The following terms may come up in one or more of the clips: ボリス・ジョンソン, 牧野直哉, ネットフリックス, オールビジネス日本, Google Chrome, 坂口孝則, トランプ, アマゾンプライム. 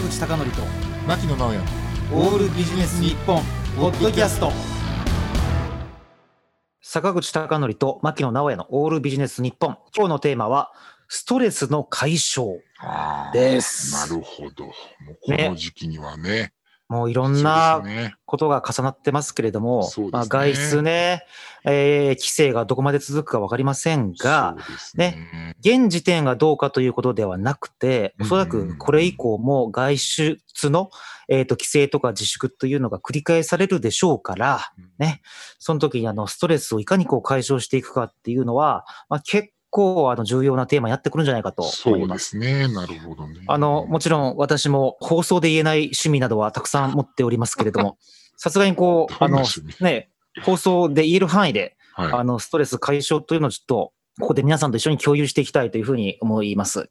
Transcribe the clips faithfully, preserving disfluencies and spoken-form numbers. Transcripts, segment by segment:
坂口孝則と牧野直哉オールビジネス日本ポッドキャスト。坂口孝則と牧野直哉のオールビジネス日本、今日のテーマはストレスの解消です。なるほど、もうこの時期には ね, ねもういろんなことが重なってますけれども、ねまあ、外出ね、えー、規制がどこまで続くか分かりませんが、ねね、現時点がどうかということではなくて、おそらくこれ以降も外出の、えー、と規制とか自粛というのが繰り返されるでしょうから、ね、その時にあのストレスをいかにこう解消していくかっていうのは、まあ、結構こうあの重要なテーマになってくるんじゃないかと思います。そうですね、なるほどね。あのもちろん私も放送で言えない趣味などはたくさん持っておりますけれども、さすがにこうあのね放送で言える範囲で、はい、あのストレス解消というのをちょっとここで皆さんと一緒に共有していきたいというふうに思います。はい、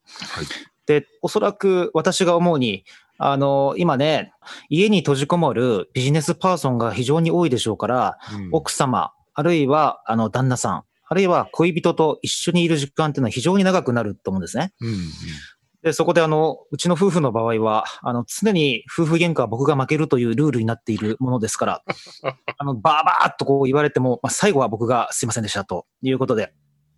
でおそらく私が思うにあの今ね家に閉じこもるビジネスパーソンが非常に多いでしょうから、うん、奥様あるいはあの旦那さん。あるいは恋人と一緒にいる時間っていうのは非常に長くなると思うんですね。うんうん、でそこであのうちの夫婦の場合はあの常に夫婦喧嘩は僕が負けるというルールになっているものですからあのバーバーっとこう言われても、まあ、最後は僕がすいませんでしたということで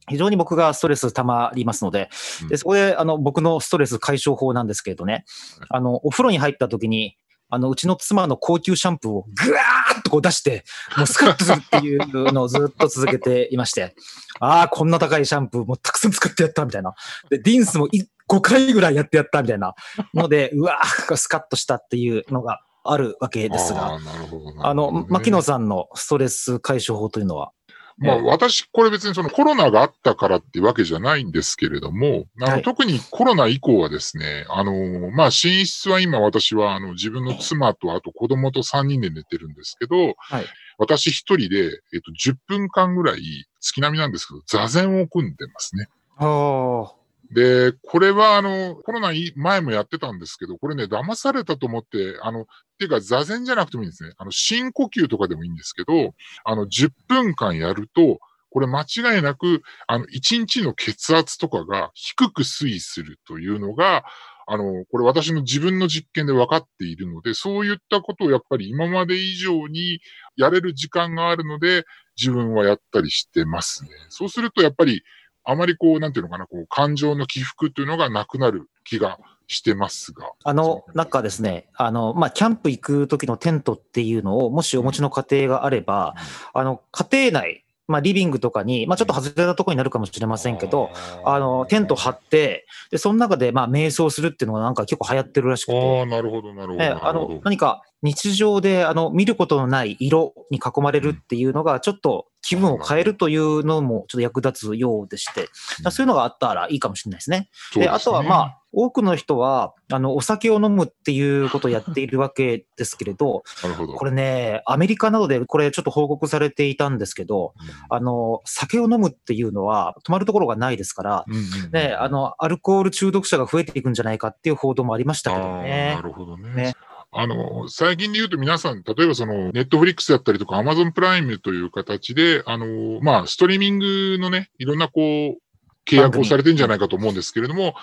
非常に僕がストレス溜まりますので、うん、でそこであの僕のストレス解消法なんですけれどね、あのお風呂に入った時にあのうちの妻の高級シャンプーをグワーッとこう出してもうスカッとするっていうのをずっと続けていましてああこんな高いシャンプーもうたくさん使ってやったみたいなでリンスもごかいぐらいやってやったみたいなのでうわースカッとしたっていうのがあるわけですが、あ、なるほど、なるほどね。あの牧野さんのストレス解消法というのは、まあ、私これ別にそのコロナがあったからってわけじゃないんですけれども、あの、はい、特にコロナ以降はですね、あのまあ寝室は今私はあの自分の妻とあと子供とさんにんで寝てるんですけど、はい、私一人で、えっと、じゅっぷんかんぐらい月並みなんですけど座禅を組んでますね。ああ。で、これはあの、コロナ前もやってたんですけど、これね、騙されたと思って、あの、っていうか座禅じゃなくてもいいんですね。あの、深呼吸とかでもいいんですけど、あの、じゅっぷんかんやると、これ間違いなく、あの、いちにちの血圧とかが低く推移するというのが、あの、これ私の自分の実験で分かっているので、そういったことをやっぱり今まで以上にやれる時間があるので、自分はやったりしてますね。そうするとやっぱり、あまりこう、なんていうのかな、こう、感情の起伏というのがなくなる気がしてますが。あの、なんかですね、あの、まあ、キャンプ行く時のテントっていうのを、もしお持ちの家庭があれば、うん、あの、家庭内、まあ、リビングとかに、まあ、ちょっと外れたところになるかもしれませんけど、あの、テント張って、で、その中で、まあ、瞑想するっていうのがなんか結構流行ってるらしくて。ああ、なるほど、なるほど。えー、あの、何か日常で、あの、見ることのない色に囲まれるっていうのが、ちょっと、うん気分を変えるというのもちょっと役立つようでして、だそういうのがあったらいいかもしれないですね。で、あとはまあ、多くの人は、あの、お酒を飲むっていうことをやっているわけですけれど、なるほど。これね、アメリカなどでこれちょっと報告されていたんですけど、うん、あの、酒を飲むっていうのは止まるところがないですから、うんうんうん、ね、あの、アルコール中毒者が増えていくんじゃないかっていう報道もありましたけどね。なるほどね。ねあの、最近で言うと皆さん、例えばその、ネットフリックスだったりとか、アマゾンプライムという形で、あの、まあ、ストリーミングのね、いろんなこう、契約をされてるんじゃないかと思うんですけれども、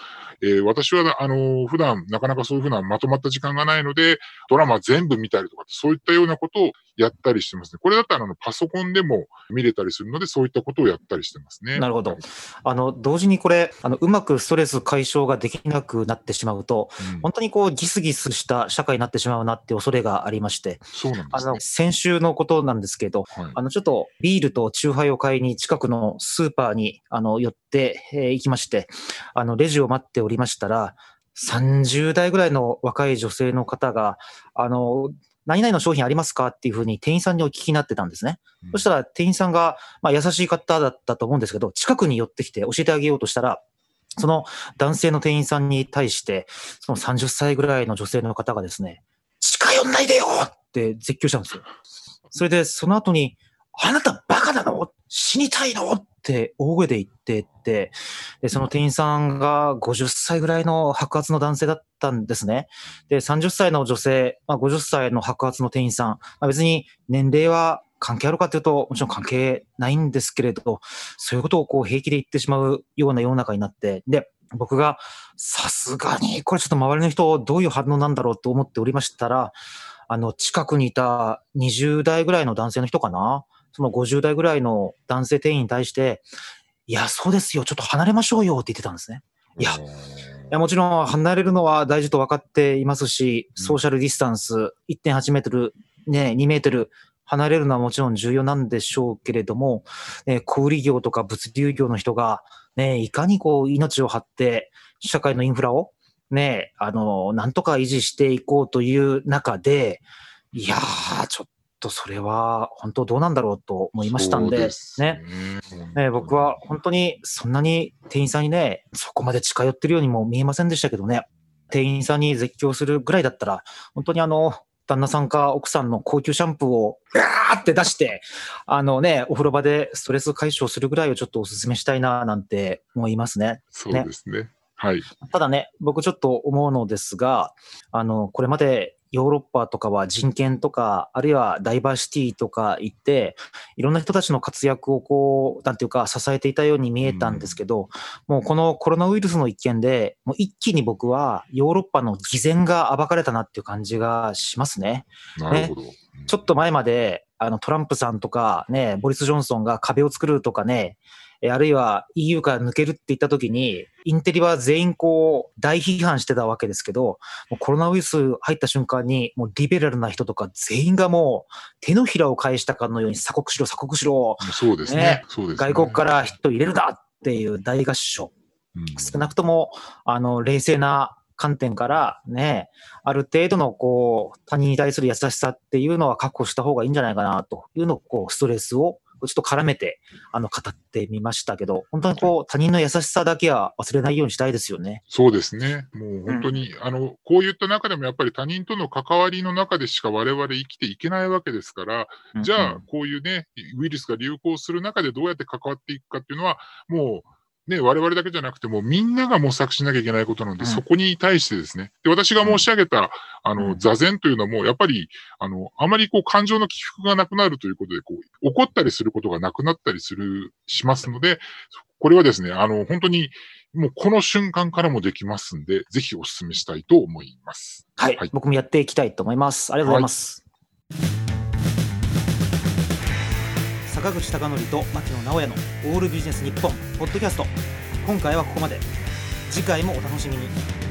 えー、私は、あの、普段、なかなかそういうふうなまとまった時間がないので、ドラマ全部見たりとか、そういったようなことをやったりしてますね。これだったら、あの、パソコンでも見れたりするので、そういったことをやったりしてますね。なるほど。あの、同時にこれ、あの、うまくストレス解消ができなくなってしまうと、うん、本当にこう、ギスギスした社会になってしまうなって恐れがありまして、そうなんですね。あの、先週のことなんですけど、はい、あの、ちょっとビールとチューハイを買いに近くのスーパーに、あの、寄って、えー、行きましてあのレジを待っておりましたらさんじゅうだいぐらいの若い女性の方があの何々の商品ありますかっていうふうに店員さんにお聞きになってたんですね、うん、そしたら店員さんが、まあ、優しい方だったと思うんですけど近くに寄ってきて教えてあげようとしたらその男性の店員さんに対してそのさんじゅっさいぐらいの女性の方がですね近寄んないでよって絶叫したんですよ。それでその後にあなたバカなの死にたいのって大声で言ってってでその店員さんがごじゅっさいぐらいの白髪の男性だったんですね。でさんじゅっさいの女性、まあ、ごじゅっさいの白髪の店員さん、まあ、別に年齢は関係あるかというともちろん関係ないんですけれどそういうことをこう平気で言ってしまうような世の中になってで僕がさすがにこれちょっと周りの人どういう反応なんだろうと思っておりましたら、あの近くにいたにじゅうだいぐらいの男性の人かな、そのごじゅうだいぐらいの男性店員に対して、いやそうですよ、ちょっと離れましょうよって言ってたんですね。いや、いやもちろん離れるのは大事と分かっていますし、ソーシャルディスタンス いってんはちメートル、ね、にメートル離れるのはもちろん重要なんでしょうけれども、えー、小売業とか物流業の人が、ね、いかにこう命を張って社会のインフラを、ね、あのなんとか維持していこうという中で、いやーちょっととそれは本当どうなんだろうと思いましたん で, ですね、えー、僕は本当にそんなに店員さんにねそこまで近寄ってるようにも見えませんでしたけどね、店員さんに絶叫するぐらいだったら本当にあの旦那さんか奥さんの高級シャンプーをガーって出してあのねお風呂場でストレス解消するぐらいをちょっとお勧めしたいななんて思いますね。そうですね、はい、ただね僕ちょっと思うのですが、あのこれまでヨーロッパとかは人権とかあるいはダイバーシティとか言っていろんな人たちの活躍をこうなんていうか支えていたように見えたんですけど、うん、もうこのコロナウイルスの一件でもう一気に僕はヨーロッパの偽善が暴かれたなっていう感じがしますね。なるほど、ね、ちょっと前まであのトランプさんとかねボリス・ジョンソンが壁を作るとかね、あるいは イーユー から抜けるって言った時にインテリは全員こう大批判してたわけですけど、もうコロナウイルス入った瞬間にもうリベラルな人とか全員がもう手のひらを返したかのように鎖国しろ鎖国しろ、そうですね、そうですね、外国から人入れるだっていう大合唱、うん、少なくともあの冷静な観点からね、ある程度のこう他人に対する優しさっていうのは確保した方がいいんじゃないかなというのをこうストレスをちょっと絡めてあの語ってみましたけど、本当にこう他人の優しさだけは忘れないようにしたいですよね。そうですね、もう本当に、うん、あのこういった中でもやっぱり他人との関わりの中でしか我々生きていけないわけですから、うんうん、じゃあこういうねウイルスが流行する中でどうやって関わっていくかっていうのはもうね、我々だけじゃなくてもうみんなが模索しなきゃいけないことなので、うん、そこに対してですね、で私が申し上げたあの、うん、座禅というのはもうやっぱりあのあまりこう感情の起伏がなくなるということでこう怒ったりすることがなくなったりするしますので、これはですねあの本当にもうこの瞬間からもできますんで、ぜひお勧めしたいと思います。はい、はい、僕もやっていきたいと思います。ありがとうございます、はい、坂口孝則と牧野直哉のオールビジネス日本ポッドキャスト、今回はここまで。次回もお楽しみに。